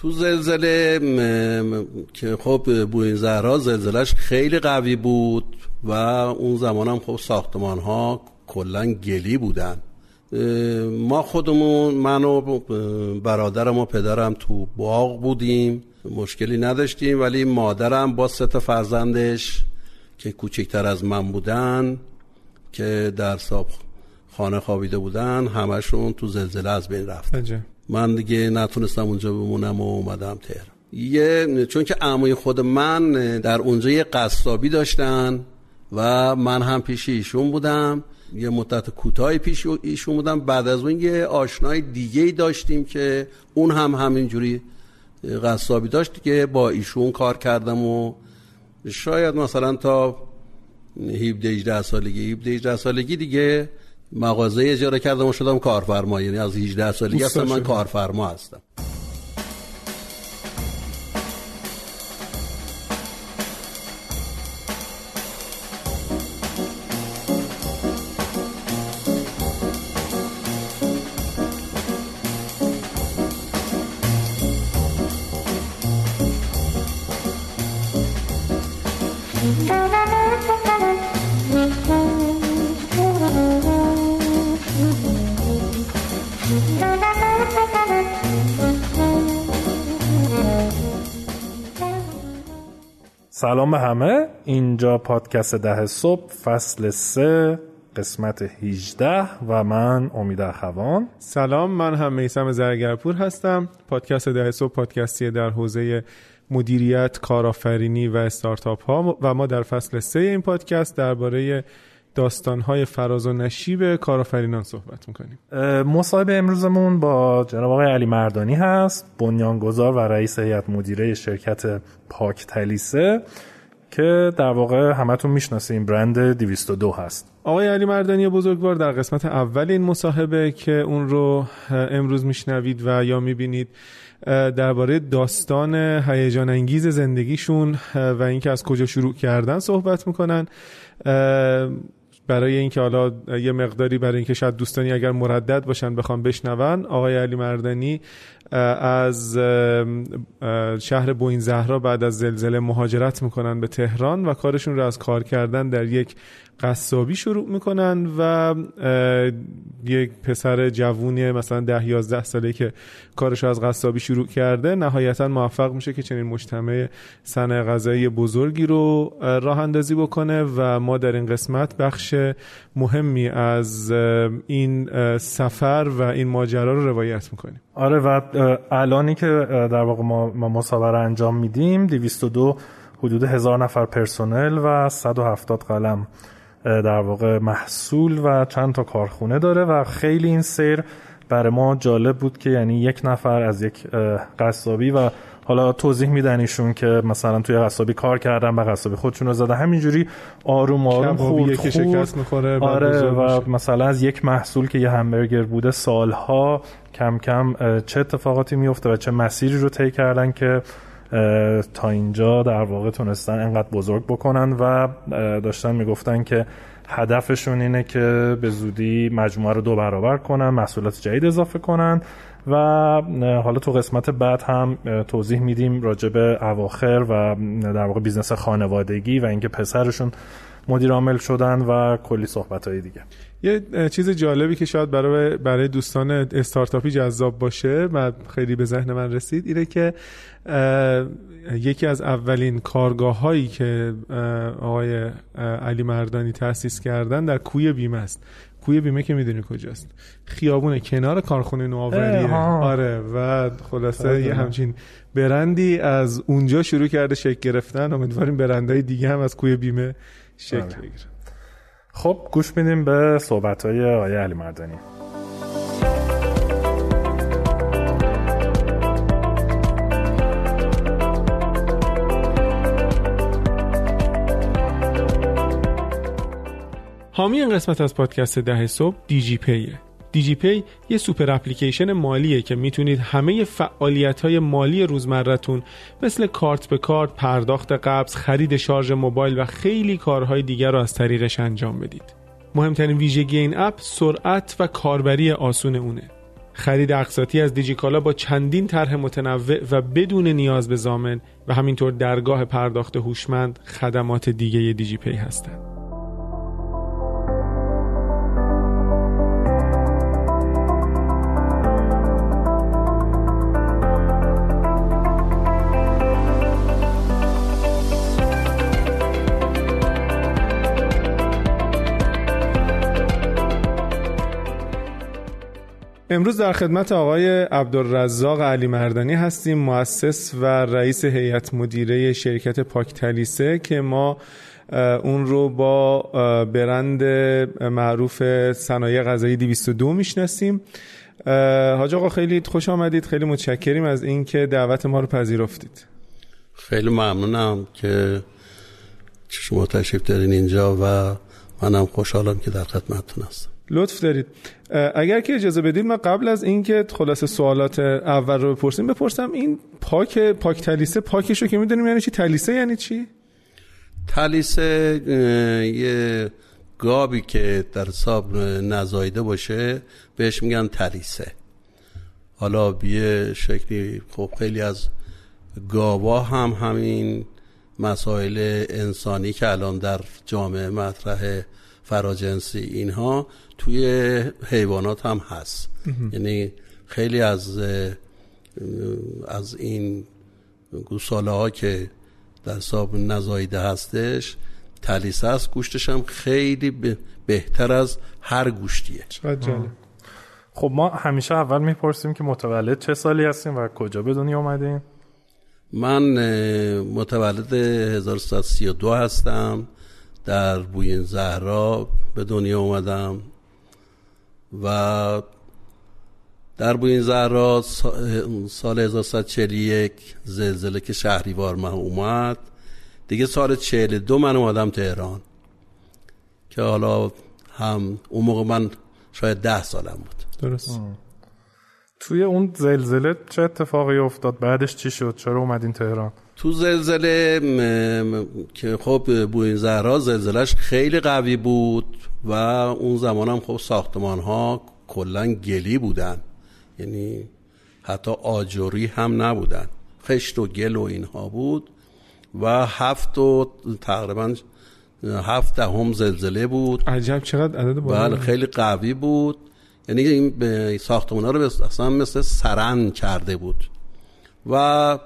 تو زلزله که خب بوئینزهرا زلزلهش خیلی قوی بود و اون زمان هم خب ساختمان ها کلن گلی بودن. ما خودمون، من و برادرم و پدرم تو باغ بودیم، مشکلی نداشتیم، ولی مادرم با 3 فرزندش که کوچکتر از من بودن که در صاحب خانه خوابیده بودن همشون تو زلزله از بین رفتن. من دیگه نتونستم اونجا بمونم و اومدم تهران. چون که عموی خود من در اونجا یه قصابی داشتن و من هم پیش ایشون بودم، یه مدت کوتاهی پیش ایشون بودم. بعد از اون یه آشنای دیگه‌ای داشتیم که اون هم همینجوری قصابی داشت که با ایشون کار کردم و شاید مثلا تا 17 18 سالگی دیگه مغازه اجاره کردم و شدم کارفرما. یعنی از 18 سالگی اصلا من کارفرما هستم. سلام به همه، اینجا پادکست 10 صبح فصل 3 قسمت 18 و من امید اخوان. سلام، من هم میثم زرگرپور هستم. پادکست 10 صبح پادکستی در حوزه مدیریت، کارآفرینی و استارتاپ ها و ما در فصل 3 این پادکست درباره داستان‌های فراز و نشیب کارآفرینان صحبت می‌کنیم. مصاحبه امروزمون با جناب آقای علی مردانی هست، بنیانگذار و رئیس هیئت مدیره شرکت پاک تلیسه که در واقع همتون می‌شناسین برند 202 هست. آقای علی مردانی بزرگوار در قسمت اول این مصاحبه که اون رو امروز می‌شنوید و یا می‌بینید درباره داستان هیجان انگیز زندگیشون و اینکه از کجا شروع کردن صحبت می‌کنن، برای اینکه حالا یه مقداری برای اینکه شاید دوستانی اگر مردد باشن بخوام بشنون. آقای علی مردانی از شهر بوئینزهرا بعد از زلزله مهاجرت میکنن به تهران و کارشون رو از کار کردن در یک قصابی شروع میکنن و یک پسر جوونی مثلا 10-11 ساله که کارش رو از قصابی شروع کرده نهایتا موفق میشه که چنین مجتمع صنایع غذایی بزرگی رو راه اندازی بکنه و ما در این قسمت بخش مهمی از این سفر و این ماجرا رو روایت میکنیم. آره، و الانی که در واقع ما مصاحبه رو انجام میدیم 202 حدود 1000 نفر پرسنل و 170 قلم در واقع محصول و چند تا کارخونه داره و خیلی این سیر برای ما جالب بود که یعنی یک نفر از یک قصابی و حالا توضیح میدن ایشون که مثلا توی قصابی کار کردن و قصابی خودشون رو زدن، همینجوری آروم خورد. آره، و مثلا از یک محصول که یه همبرگر بوده سالها کم کم چه اتفاقاتی میفته و چه مسیری رو طی کردن که تا اینجا در واقع تونستن انقدر بزرگ بکنن و داشتن میگفتن که هدفشون اینه که به زودی مجموعه رو 2 برابر کنن، محصولات جدید اضافه کنن و حالا تو قسمت بعد هم توضیح میدیم راجع به اواخر و در واقع بیزنس خانوادگی و اینکه پسرشون مدیر عامل شدن و کلی صحبت‌های دیگه. یه چیز جالبی که شاید برای دوستان استارتاپی جذاب باشه و خیلی به ذهن من رسید اینه که یکی از اولین کارگاه‌هایی که آقای علی مردانی تأسیس کردن در کوی بیمه است. کوی بیمه که میدونی کجاست؟ خیابون کنار کارخونه نوآوریه. آره، و خلاصه یه همچین برندی از اونجا شروع کرده شکل گرفتن. امیدواریم برندهای دیگه هم از کوی بیمه شکل بگیره. خب گوش میدیم به صحبت‌های آقای علی مردانی. حامی این قسمت از پادکست 10 صبح دیجی‌پیه. دیجی‌پی یه سوپر اپلیکیشن مالیه که میتونید همه فعالیت‌های مالی روزمره‌تون مثل کارت به کارت، پرداخت قبض، خرید شارژ موبایل و خیلی کارهای دیگر رو از طریقش انجام بدید. مهمترین ویژگی این اپ سرعت و کاربری آسون اونه. خرید اقساطی از دیجیکالا با چندین طرح متنوع و بدون نیاز به ضامن و همینطور درگاه پرداخت هوشمند خدمات دیگه دیجی پی هستند. امروز در خدمت آقای عبدالرزاق علیمردانی هستیم، مؤسس و رئیس هیئت مدیره شرکت پاک تلیسه که ما اون رو با برند معروف صنایع غذایی 202 میشناسیم. حاج آقا خیلی خوش آمدید، خیلی متشکریم از این که دعوت ما رو پذیرفتید. خیلی ممنونم که شما تشریف دارین اینجا و منم خوشحالم که در خدمتتون هستم. لطف دارید. اگر که اجازه بدید من قبل از این که خلاصه سوالات اول رو بپرسم این پاک تلیسه، پاکش رو که میدونیم یعنی چی؟ تلیسه یعنی چی؟ تلیسه یه گابی که در صاب نزایده باشه بهش میگن تلیسه. حالا به شکلی خب خیلی از گاوا هم همین مسائل انسانی که الان در جامعه مطرحه، فراجنسی، اینها توی حیوانات هم هست. یعنی خیلی از این گوساله ها که در صاب نزایده هستش تلیسه است. گوشتش هم خیلی بهتر از هر گوشتیه. چقدر جالب. خب ما همیشه اول میپرسیم که متولد چه سالی هستیم و کجا به دنیا اومدیم؟ من متولد 1332 هستم، در بوئینزهرا به دنیا اومدم و در بوئینزهرا سال 1341 زلزله که شهریوار من اومد، دیگه سال 42 من اومدم تهران که حالا هم اون موقع من شاید 10 سالم بود. درست. توی اون زلزله چه اتفاقی افتاد؟ بعدش چی شد؟ چرا اومدین تهران؟ تو زلزله که خب بوئینزهرا زلزلهش خیلی قوی بود و اون زمان هم خب ساختمان ها کلن گلی بودن، یعنی حتی آجری هم نبودن، خشت و گل و اینها بود و تقریبا 7/10 زلزله بود. عجب، چقدر عدد بود. بله خیلی قوی بود، یعنی این ساختمان ها رو اصلا مثل سرن کرده بود و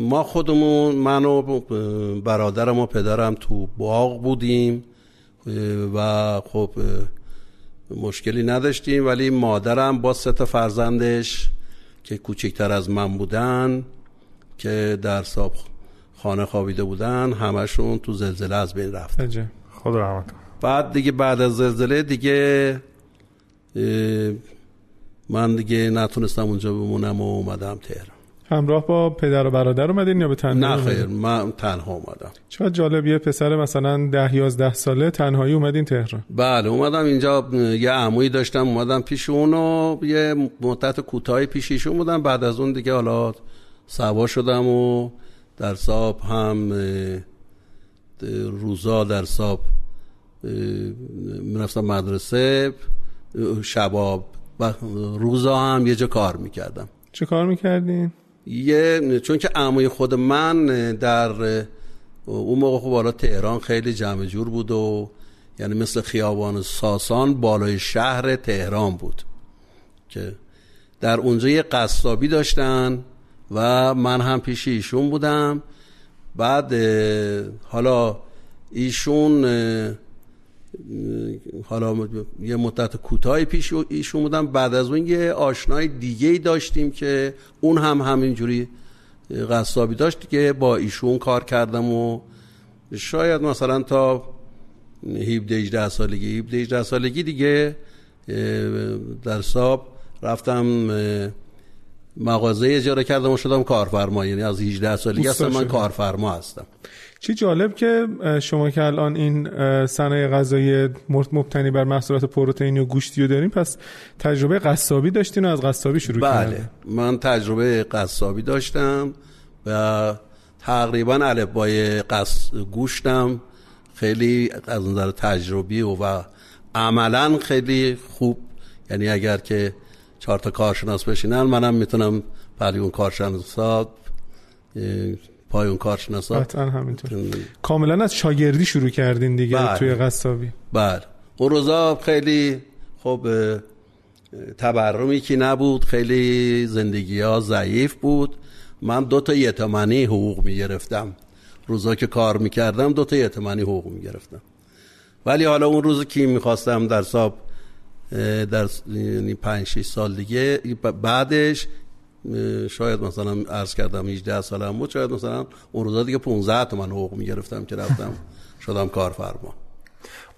ما خودمون، من و برادرم و پدرم تو باغ بودیم و خب مشکلی نداشتیم، ولی مادرم با 3 فرزندش که کوچکتر از من بودن که در صاحب خانه خوابیده بودن همشون تو زلزله از بین رفتن. خدا رحمت کنه. بعد از زلزله دیگه من دیگه نتونستم اونجا بمونم و اومدم تهران. همراه با پدر و برادر اومدین یا به تنها؟ نه خیر، من تنها اومدم. چقدر جالب، یه پسر مثلا 10-11 ساله تنهایی اومدین تهران؟ بله اومدم اینجا، یه عمویی داشتم اومدم پیش اون و یه مدت کوتاهی پیش ایشون بودم. بعد از اون دیگه حالا سوا شدم و در صاب هم روزا در صاب میرفتم مدرسه، شباب و روزا هم یه جا کار میکردم. چه کار میکردین؟ چون که عموی خود من در اون موقع خب حالا تهران خیلی جمع جور بود و یعنی مثل خیابان ساسان بالای شهر تهران بود که در اونجا یه قصابی داشتن و من هم پیش ایشون بودم. بعد حالا ایشون یه مدت کوتاهی پیش ایشون بودم. بعد از اون یه آشنای دیگه‌ای داشتیم که اون هم همینجوری قصابی داشت که با ایشون کار کردم و شاید مثلا تا 17-18 سالگی دیگه در صاب رفتم مغازه اجاره کردم و شدم کارفرما. یعنی از 18 سالگی هستم من کارفرما هستم. چی جالب که شما که الان این صنایع غذایی مبتنی بر محصولات پروتئینی و گوشتی رو دارین، پس تجربه قصابی داشتین و از قصابی شروع کردین؟ بله من تجربه قصابی داشتم و تقریبا الفبای گوشتم خیلی از نظر تجربی و عملا خیلی خوب، یعنی اگر که 4 تا کارشناس بشینن، منم میتونم پای اون کارشناسا قطعا همینطور. کاملا از شاگردی شروع کردین دیگه. بله. توی قصابی. بله. اون روزا خیلی خب تبرمی که نبود، خیلی زندگی ها ضعیف بود. من 2 تا یتمنی حقوق میگرفتم. روزا که کار میکردم 2 تا یتمنی حقوق میگرفتم. ولی حالا اون روز که میخواستم در حساب در 5-6 سال دیگه بعدش، شاید مثلا عرض کردم 18 سالم بود، شاید مثلا اون روزا دیگه 15 تومن حقوق میگرفتم که رفتم شدم کارفرما.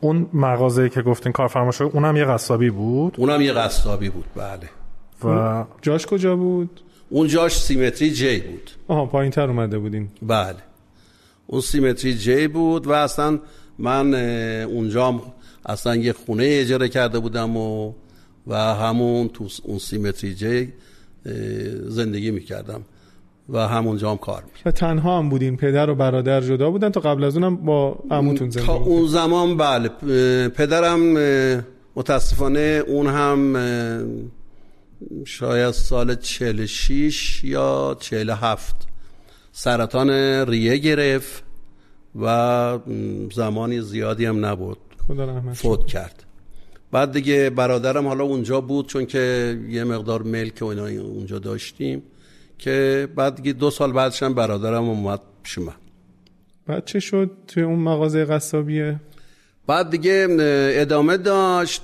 اون مغازه‌ای که گفتین کارفرما شد، اونم یه قصابی بود؟ اونم یه قصابی بود، بله. و جاش کجا بود؟ اون جاش سیمتری جی بود. آها، پایین‌تر اومده بودین. بله. اون سیمتری جی بود و اصلا من اونجا اصلا یه خونه اجاره کرده بودم و همون تو اون سیمتری جی زندگی میکردم و همونجا هم کار میکردم. و تنها هم بودین؟ پدر و برادر جدا بودن؟ تا قبل از اونم با عموتون زندگی؟ تا اون زمان بله. پدرم متاسفانه اون هم شاید سال 46 یا 47 سرطان ریه گرفت و زمانی زیادی هم نبود، فوت کرد. بعد دیگه برادرم حالا اونجا بود، چون که یه مقدار ملک و اینا اونجا داشتیم، که بعد دیگه 2 سال بعدش هم برادرم اومد پیش من. بعد چه شد توی اون مغازه قصابیه؟ بعد دیگه ادامه داشت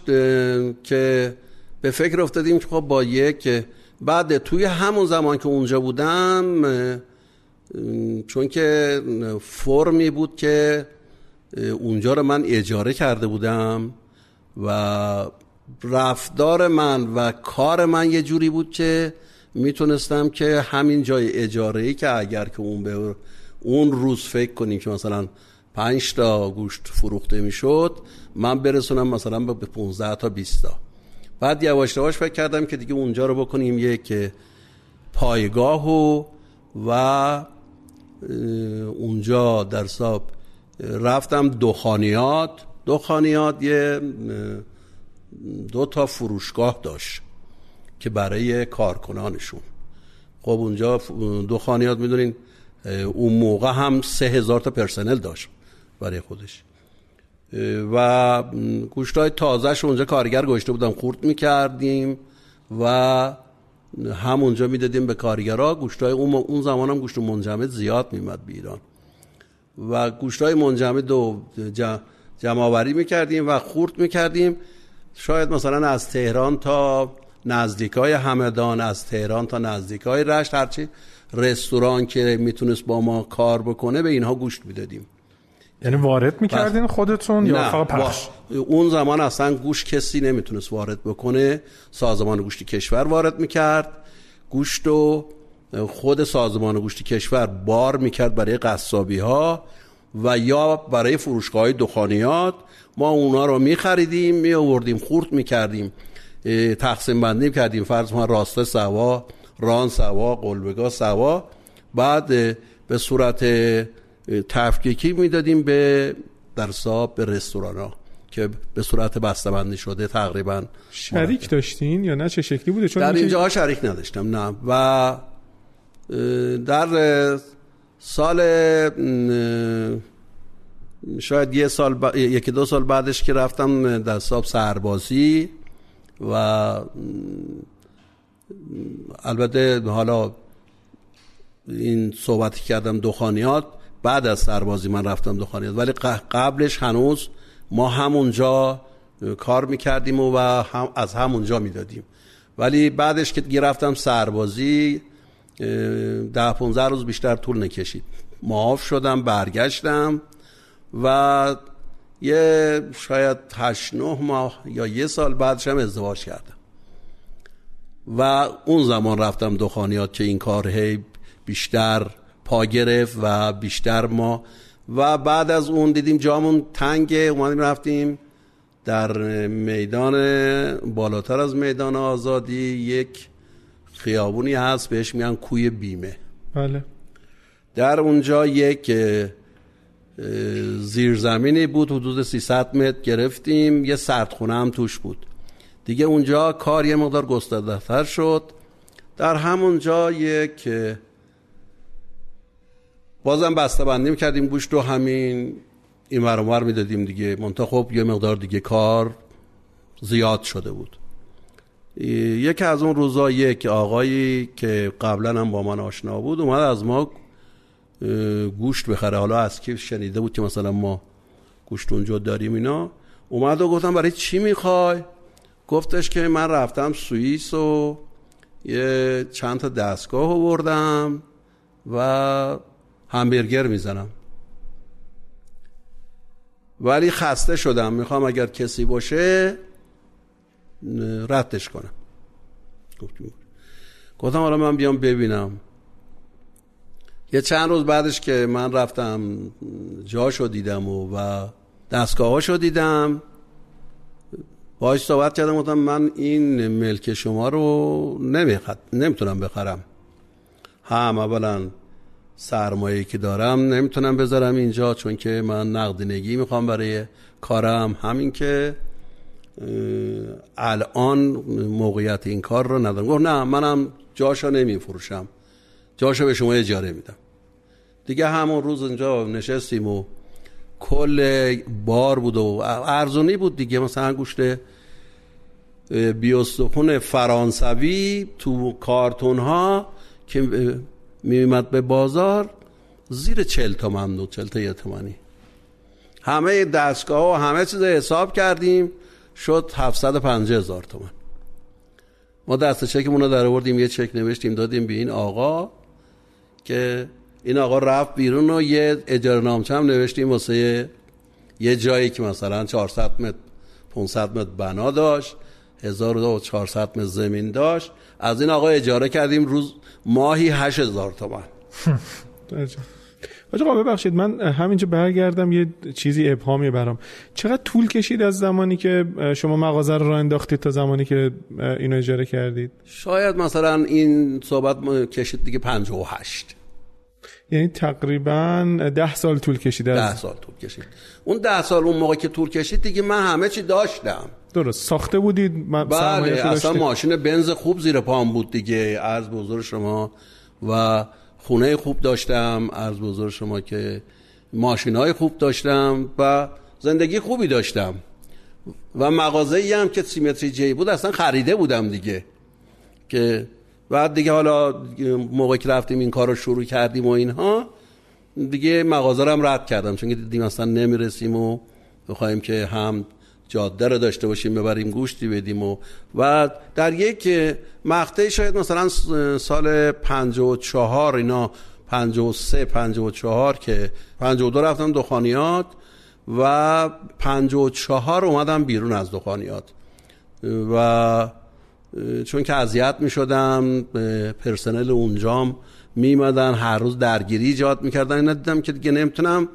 که به فکر افتادیم که خب با یک، بعد توی همون زمان که اونجا بودم، چون که فرمی بود که اونجا رو من اجاره کرده بودم و رفتار من و کار من یه جوری بود که میتونستم که همین جای اجاره‌ای که اگر که اون روز فکر کنیم که مثلا 5 تا گوشت فروخته میشد، من برسونم مثلا به 15 تا 20 تا. بعد یواش یواش فکر کردم که دیگه اونجا رو بکنیم یک پایگاه و اونجا در صاحب رفتم دخانیات یه 2 تا فروشگاه داشت که برای کارکنانشون. خب اونجا دخانیات میدونین اون موقع هم 3000 تا پرسنل داشت برای خودش و گوشتای تازهش اونجا کارگر گوشته بودم، خورد میکردیم و همونجا میدادیم به کارگرها. گوشتای اون زمان هم گوشت منجمد زیاد میمد به ایران و گوشتای منجمد و جمع‌آوری میکردیم و خورد میکردیم. شاید مثلا از تهران تا نزدیکای همدان، از تهران تا نزدیکای رشت، هرچی رستوران که میتونست با ما کار بکنه به اینها گوشت میدادیم. یعنی وارد میکردین خودتون یا فقط پخش؟ اون زمان اصلا گوشت کسی نمیتونست وارد بکنه. سازمان گوشت کشور وارد میکرد گوشت و خود سازمان گوشت کشور بار میکرد برای قصابی ها و یا برای فروشگاه‌های دخانیات. ما اونا رو می‌خریدیم، می‌آوردیم، خرد می‌کردیم، تقسیم بندی می‌کردیم، فرض کن راسته سوا، ران سوا، قلبه‌گاه سوا. بعد به صورت تفکیکی میدادیم به در حساب به رستوران‌ها که به صورت بسته‌بندی شده تقریباً. شریک داشتین یا نه؟ چه شکلی بوده؟ چون در اینجاها شریک نداشتم، نه. و در سال شاید یه سال 1-2 سال بعدش که رفتم در حساب سربازی و البته حالا این صحبتی کردم دخانیات. بعد از سربازی من رفتم دخانیات، ولی قبلش هنوز ما همونجا کار میکردیم و از همونجا میدادیم. ولی بعدش که رفتم سربازی 10-15 روز بیشتر طول نکشید، معاف شدم، برگشتم و یه شاید 8-9 ماه یا 1 سال بعدش هم ازدواج کردم و اون زمان رفتم دخانیات که این کار هی بیشتر پا گرفت و بیشتر ما. و بعد از اون دیدیم جامون تنگه، اومدیم رفتیم در میدان بالاتر از میدان آزادی، یک خیابونی هست بهش میگن کوی بیمه. بله. در اونجا یک زیرزمینی بود حدود 300 متر گرفتیم، یه سردخونه هم توش بود. دیگه اونجا کار یه مقدار گسترده‌تر شد. در همونجا یک بازم بسته بندی کردیم گوشت رو همین این ور اون ور میدادیم دیگه، منتها خب یه مقدار دیگه کار زیاد شده بود. یکی از اون روزا یک آقایی که قبلا هم با من آشنا بود اومد از ما گوشت بخره، حالا از کی شنیده بود که مثلا ما گوشت اونجا داریم اینا. اومد و گفتم برای چی میخوای؟ گفتش که من رفتم سوئیس و یه چند تا دستگاه آوردم و همبرگر میزنم، ولی خسته شدم، میخوام اگر کسی باشه ردش کنم. گفتم حالا من بیام ببینم. یه چند روز بعدش که من رفتم جاشو دیدم و دستگاهاشو دیدم، باهاش صحبت کردم، گفتم من این ملک شما رو نمیتونم بخرم، هم اولا سرمایه‌ای که دارم نمیتونم بذارم اینجا چون که من نقدینگی میخوام برای کارم، همین که الان موقعیت این کار رو ندارم. گفت نه، منم جاشو نمیفروشم، جاشو به شما اجاره میدم. دیگه همون روز اینجا نشستیم و کل بار بود و ارزونی بود دیگه، مثلا گوشت بیستخون فرانسوی تو کارتون ها که میمد به بازار زیر 40 تومن بود، 41 تومانی. همه دستگاه و همه چیز حساب کردیم شد 750,000 تومن. ما دست چکمون رو در آوردیم، یه چک نوشتیم دادیم به این آقا که این آقا رفت بیرون و یه اجاره نامه هم نوشتیم واسه یه جایی که مثلا 400 متر 500 متر بنا داشت، 1400 متر زمین داشت. از این آقا اجاره کردیم روز ماهی 8000 تومان. آقا ببخشید من همینجا برگردم، یه چیزی ابهامی برام. چقدر طول کشید از زمانی که شما مغازه رو راه انداختید تا زمانی که اینو اجاره کردید؟ شاید مثلا این صحبت کشید دیگه 58، یعنی تقریبا 10 سال طول کشید. 10 سال طول کشید. اون 10 سال اون موقع که طول کشید دیگه من همه چی داشتم. درست ساخته بودید؟ بله، اصلا ماشین بنز خوب زیر پام بود دیگه، عرض بزرگ شما، و خونه خوب داشتم، عرض بزرگ شما که ماشین‌های خوب داشتم و زندگی خوبی داشتم و مغازه‌ای هم که 30 متری جایی بود اصلا خریده بودم دیگه. که بعد دیگه حالا موقعی که رفتیم این کار رو شروع کردیم و اینها دیگه مغازه رو هم رد کردم، چون که دیدیم اصلا نمیرسیم و بخوایم که هم جاده رو داشته باشیم ببریم گوشتی بدیم و در یک مقطعی شاید مثلا سال 54 اینا 53 54 که 52 رفتم دخانیات و 54 اومدم بیرون از دخانیات و چون که اذیت می شدم، پرسنل اونجام می اومدن هر روز درگیری ایجاد می کردن، اینا دیدم که دیگه نمیتونم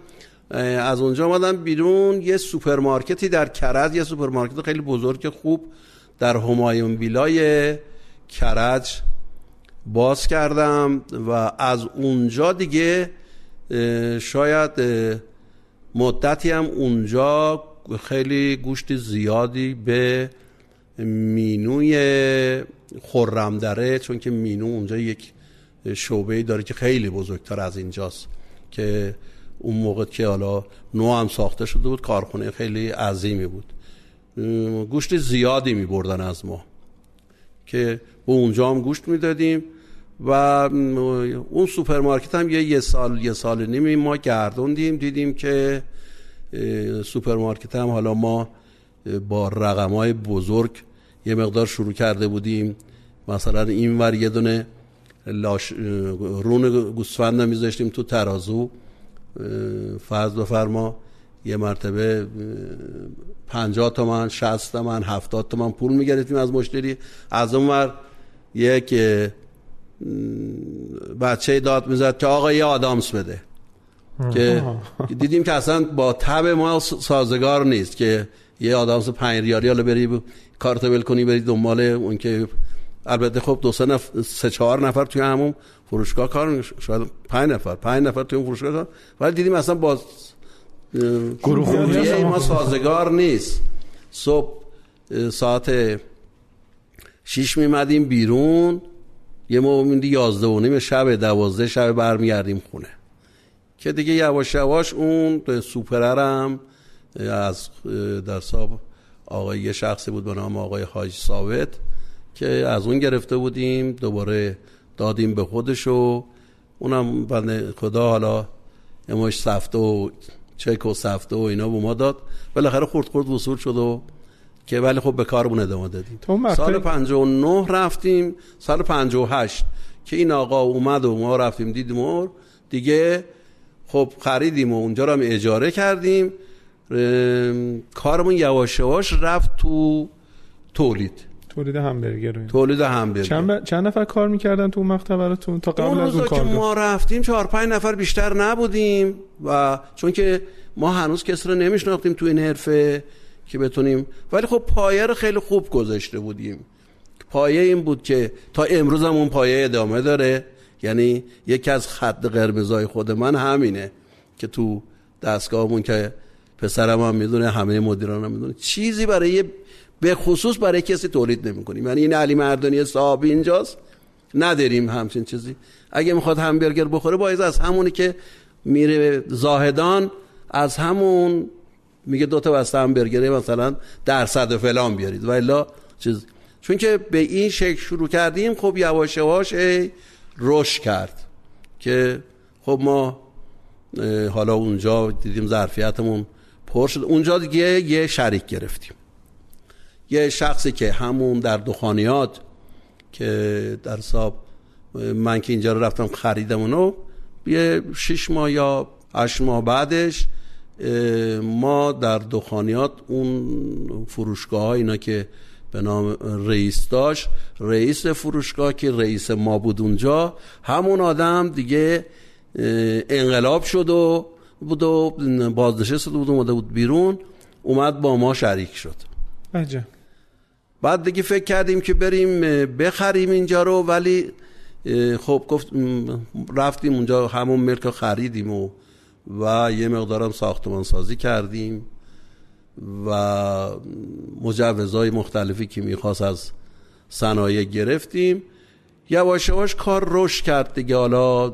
از اونجا اومدم بیرون. یه سوپرمارکتی در کرج، یه سوپرمارکت خیلی بزرگ خوب در همایون ویلای کرج باز کردم و از اونجا دیگه شاید مدتی هم اونجا خیلی گوشت زیادی به مینوی خرمدره، چون که مینو اونجا یک شعبه‌ای داره که خیلی بزرگتر از اینجاست، که اون موقع که حالا نو هم ساخته شده بود، کارخونه خیلی عظیمی بود، گوشت زیادی می بردن از ما که به اونجا هم گوشت می دادیم. و اون سوپرمارکت هم یه سال و نیم ما گردوندیم، دیدیم که سوپرمارکت هم حالا ما با رقم‌های بزرگ یه مقدار شروع کرده بودیم، مثلا اینور یه دونه رون گوسفند می‌ذاشتیم تو ترازو، فرض بفرما یه مرتبه 50 تومن 60 تومن 70 تومن پول می‌گرفتیم از مشتری. از اونور یک بچه داد می‌زد که آقا یه آدامس بده که دیدیم که اصلا با طب ما سازگار نیست که یه آدامس 5 ریالی حالا بری کارت بل کنی بری دنبال اون که البته خب 3-4 نفر توی همون فروشگاه کار، شاید 5 نفر توی اون فروشگاه کار، ولی دیدیم اصلا با گروه ما سازگار نیست. صبح ساعت 6 میمدیم بیرون، یه موقع می‌موندی 11:30 شب، 12 شب برمیگردیم خونه که دیگه یواش یواش اون سوپررم از در صاحب آقای یه شخصی بود به نام آقای حاج ثابت که از اون گرفته بودیم، دوباره دادیم به خودش و اونم بنده خدا حالا اماش سفته و چک و سفته و اینا به ما داد، بالاخره خورد خورد وصول شد و که ولی خب به کارمون ادامه دادیم. سال 59 رفتیم، سال 58 که این آقا اومد و ما رفتیم دیدیم و دیگه خب خریدیم و اونجا رو هم اجاره کردیم. کارمون یواش یواش رفت تو تولید همبرگر. چند نفر کار می‌کردن تو اون مقطع براتون تا قبل از اون کار؟ ما رفتیم 4-5 نفر بیشتر نبودیم و چون که ما هنوز کسی رو نمی‌شناختیم تو این حرفه که بتونیم، ولی خب پایه رو خیلی خوب گذاشته بودیم. پایه این بود که تا امروز هم اون پایه ادامه داره. یعنی یکی از خط قرمزای خود من همینه که تو دستگاهمون که پسرم هم میدونه، همه مدیران هم میدونه، چیزی برای به خصوص برای کسی تولید نمی‌کنیم. یعنی این علی مردانی صاحب اینجاست، نداریم همچین چیزی. اگه میخواد همبرگر بخوره باید از همونی که میره زاهدان، از همون میگه 2 تا بسته همبرگره مثلا درصد فلان بیارید و الا چیز. چون که به این شکل شروع کردیم، خب یواش یواش روش کرد که خب ما حالا اونجا دیدیم ظرفیتمون پر شد. اونجا دیگه یه شریک گرفتیم، یه شخصی که همون در دخانیات که در حساب من که اینجا رو رفتم خریدم اونو، یه 6 ماه یا 8 ماه بعدش ما در دخانیات اون فروشگاه ها اینا که به نام رئیس داشت، رئیس فروشگاه که رئیس ما بود اونجا، همون آدم دیگه انقلاب شد و بود و بازنشست بود و اومده بود بیرون، اومد با ما شریک شد. عجب. بعد دیگه فکر کردیم که بریم بخریم اینجا رو، ولی خب گفت رفتیم اونجا همون ملک رو خریدیم و یه مقدارم ساختمان سازی کردیم و مجوزهای مختلفی که میخواست از صنایع گرفتیم. یواش یواش کار رشد کرد دیگه. حالا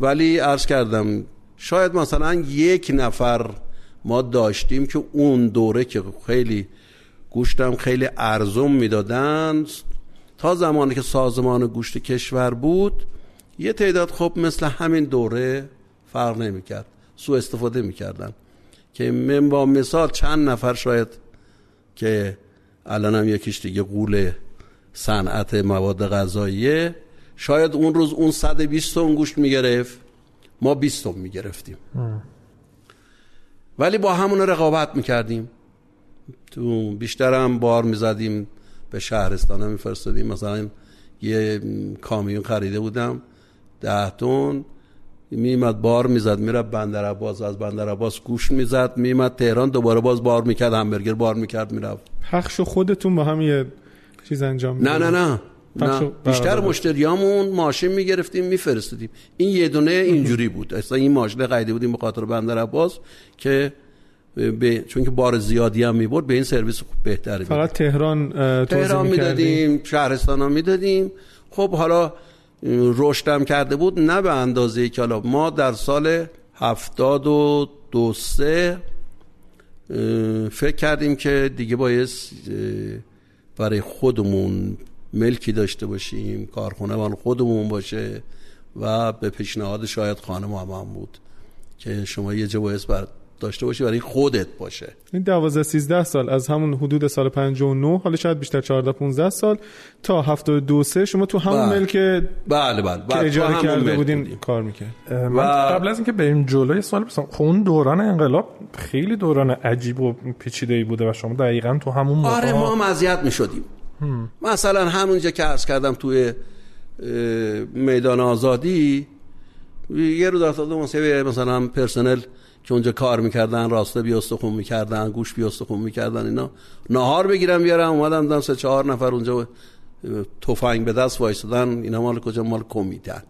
ولی عرض کردم شاید مثلا 1 نفر ما داشتیم که اون دوره که خیلی گوشتم خیلی ارزون میدادن تا زمانی که سازمان گوشت کشور بود، یه تعداد خب مثل همین دوره فرق نمیکرد، سوء استفاده میکردن که من با مثال چند نفر شاید که الان هم یکیش دیگه غول صنعت مواد غذاییه، شاید اون روز اون 120 تن گوشت میگرفت، ما 20 تن میگرفتیم، ولی با همون رقابت میکردیم. تو بیشتر هم بار میزدیم، به شهرستان هم میفرستدیم. مثلا یه کامیون خریده بودم 10 تن، میمد بار میزد میره بندرعباس، از بندرعباس گوش میزد میمد تهران، دوباره باز بار میکرد، همبرگر بار میکرد میرفت. پخشو خودتون با هم یه چیز انجام میدید؟ نه. بیشتر مشتریامون ماشین میگرفتیم میفرستیدیم. این یه دونه اینجوری بود، اصلا این ماشین قیدی بودیم به خاطر بندرعباس که چون که بار زیادی هم میبرد، به این سرویس بهتر بود. فقط تهران میدادیم، شهرستانا میدادیم. خب حالا رشدم کرده بود، نه به اندازه که حالا ما در سال 72-73 فکر کردیم که دیگه باید برای خودمون ملکی داشته باشیم، کارخونه مال خودمون باشه و به پیشنهاد شاید خانم هم بود که شما یه جا باید داشته باشی برای خودت باشه. این 12-13 سال از همون حدود سال 59، حالا شاید بیشتر 14-15 سال تا 72-3 شما تو همون ملک بله که اجاره کرده بودین کار میکرد. قبل از اینکه بریم جلوی سوال بپرسم، اون دوران انقلاب خیلی دوران عجیب و پیچیده‌ای بوده و شما دقیقاً تو همون موقع ما مزیت می‌شدیم. مثلا همونجا که عرض کردم توی میدان آزادی، یه روز افتادم مثلا پرسنل که اونجا کار میکردن، راسته بیاستخون میکردن، گوش بیاستخون میکردن، اینا نهار بگیرم بیارم. اومدم دیدم 3-4 نفر اونجا تفنگ به دست وایسادن. اینا مال کجا؟ مال کمیتن.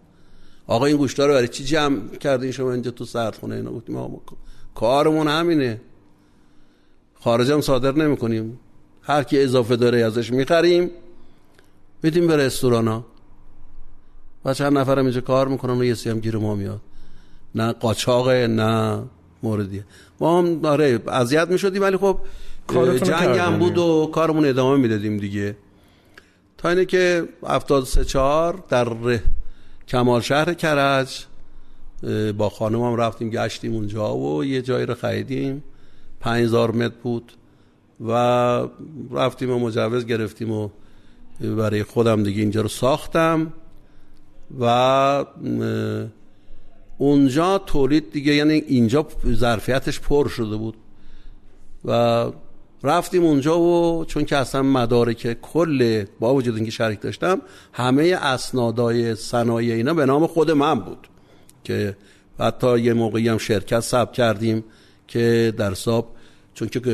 آقا این گوشتا رو برای چی جمع کردین شما اینجا تو سردخونه؟ اینا گفتیم آقا کارمون همینه، خارج هم صادر نمیکنیم، هر کی اضافه داره ازش میخریم، بدیم به رستورانا. و چند نفرم اینجا کار میکنن و یه سیم گیر ما میاد، نه قاچاقه نه موردیه. ما هم آره اذیت میشدیم ولی خب جنگ هم بود و کارمون ادامه میدادیم دیگه. تا اینه که 73-4 در کمال شهر کرج با خانمم رفتیم گشتیم اونجا و یه جایی رو خریدیم 5000 متر بود و رفتیم و مجوز گرفتیم و برای خودم دیگه اینجا رو ساختم و اونجا تولید دیگه، یعنی اینجا ظرفیتش پر شده بود و رفتیم اونجا و چون که اصلا مدارک کل با وجود اینکه شریک داشتم همه اسنادای صنایع اینا به نام خود من بود که حتی یه موقعی هم شرکت ثبت کردیم که در حساب، چون که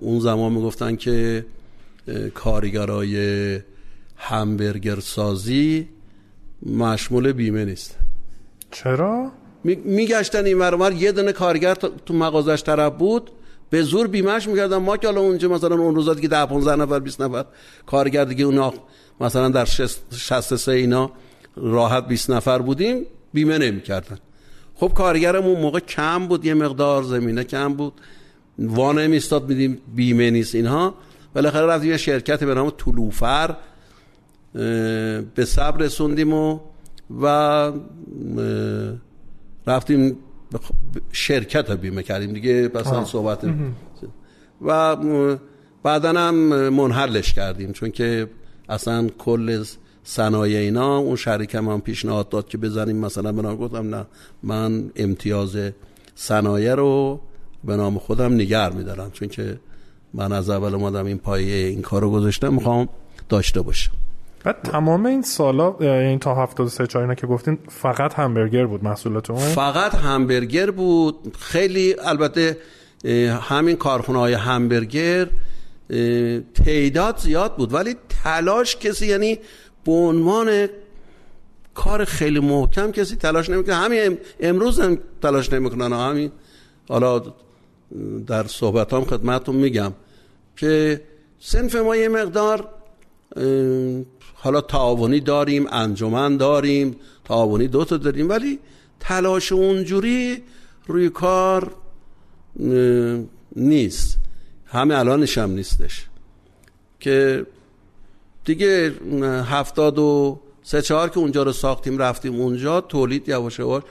اون زمان میگفتن که کارگرای همبرگر سازی مشمول بیمه نیستن. چرا؟ میگشتن این ور اون ور، یه دونه کارگر تو مغازش طرف بود به زور بیمهش میکردن. ما که حالا اونجا مثلا اون روزا دیگه 10-15 نفر 20 نفر کارگر دیگه، اونا مثلا در 63 اینا راحت 20 نفر بودیم، بیمه نمیکردن. خب کارگرم اون موقع کم بود، یه مقدار زمینه کم بود، وانه میستاد میدیم بیمه نیست اینها. بالاخره رفتیم یه شرکت به نام طلوفر به صبر رسوندیم و رفتیم شرکت رو بیمه کردیم دیگه، مثلا صحبت و بعدن هم منحلش کردیم چون که اصلا کل صنایع اینا اون شریکم هم پیشنهاد داد که بزنیم مثلا به نام، گفتم نه، من امتیاز صنایع رو به نام خودم نگر میدارم چون که من از اول اومدم این پایه این کارو گذاشتم، میخوام داشته باشم. بعد تمام این سالا، یعنی تا 73-4 اینا که گفتین، فقط همبرگر بود محصولتون؟ فقط همبرگر بود. خیلی البته همین کارخونه‌های همبرگر تعداد زیاد بود ولی تلاش کسی، یعنی به عنوان کار خیلی محکم کسی تلاش نمیکنه. همین امروز هم تلاش نمیکنن. همین حالا در صحبتام خدمتتون میگم که صنف ما یه مقدار حالا تعاونی داریم، انجمن داریم، تعاونی دوتا داریم ولی تلاش اونجوری روی کار نیست، همه الانش هم نیستش که دیگه. 73-4 که اونجا رو ساختیم رفتیم اونجا تولید یواش یواش.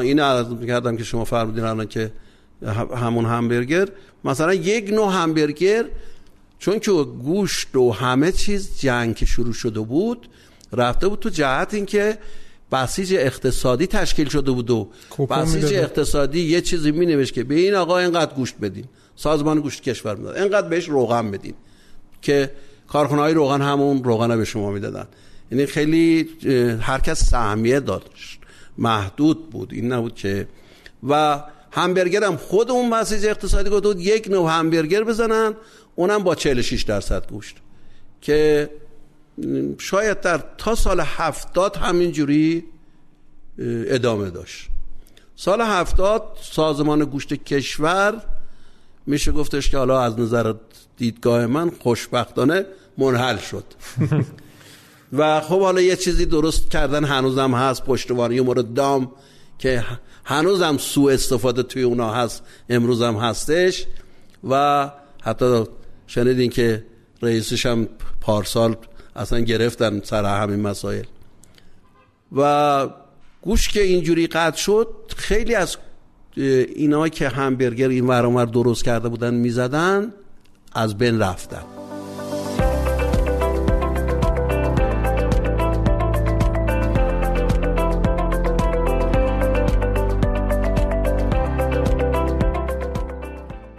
اینو عرض می‌کردم که شما فرمودین الان که همون همبرگر، مثلا یک نوع همبرگر چون که گوشت و همه چیز جنگ که شروع شده بود رفته بود تو جهت این که بسیج اقتصادی تشکیل شده بود و بسیج اقتصادی یه چیزی می‌نوشت که به این آقا اینقدر گوشت بدین، سازمان گوشت کشور میداد اینقدر بهش روغن بدین که کارخانه‌های روغن همون روغنه به شما میدادن. یعنی خیلی هر کس سهمیه داشت، محدود بود، این نبود که. و همبرگر هم خود اون بسیج اقتصادی گفت بود یک نوع همبرگر بزنن، اونم با 46% گوشت که شاید در تا سال 70 همینجوری ادامه داشت. سال 70 سازمان گوشت کشور میشه گفتش که حالا از نظر دیدگاه من خوشبختانه منحل شد و خب حالا یه چیزی درست کردن هنوزم هست، پشتوانی مورد دام که هنوزم سوء استفاده توی اونا هست، امروزم هستش. و حتی شنیدین که رئیسش هم پارسال اصلا گرفتن سر همین مسائل. و گوش که اینجوری قطع شد، خیلی از اینا که همبرگر این ور اون ور درست کرده بودن میزدن از بین رفتن.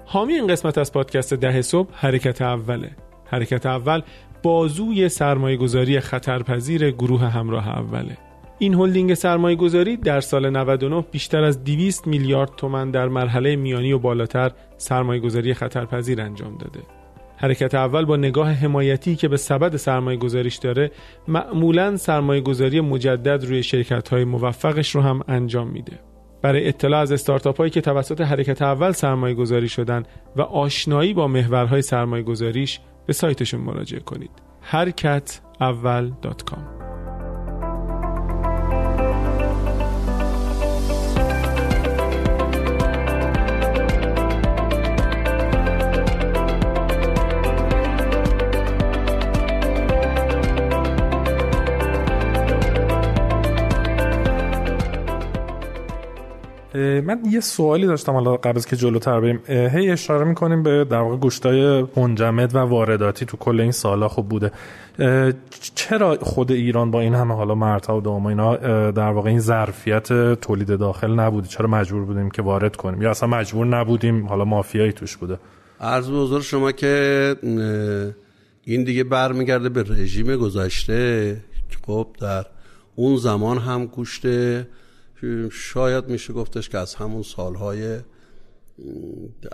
حامی این قسمت از پادکست 10 صبح حرکت اوله. حرکت اول بازوی سرمایه‌گذاری خطرپذیر گروه همراه اوله. این هلدینگ سرمایه‌گذاری در سال 99 بیشتر از 200 میلیارد تومان در مرحله میانی و بالاتر سرمایه‌گذاری خطرپذیر انجام داده. حرکت اول با نگاه حمایتی که به سبد سرمایه‌گذاریش داره، معمولاً سرمایه‌گذاری مجدد روی شرکت‌های موفقش رو هم انجام میده. برای اطلاع از استارتاپ‌هایی که توسط حرکت اول سرمایه‌گذاری شدن و آشنایی با محورهای سرمایه‌گذاریش، به سایتشون مراجعه کنید. حرکت harakatovel.com. من یه سوالی داشتم الان قبل از که جلوتر بریم. هی اشاره می‌کنیم به در واقع گوشتای منجمد و وارداتی تو کل این سالا خوب بوده. چرا خود ایران با این همه حالا مرتع و دام و اینا در واقع این ظرفیت تولید داخل نبوده؟ چرا مجبور بودیم که وارد کنیم یا اصلا مجبور نبودیم، حالا مافیایی توش بوده؟ عرض به حضور شما که این دیگه برمیگرده به رژیم گذشته. خب در اون زمان هم گوشت شاید میشه گفتش که از همون سالهای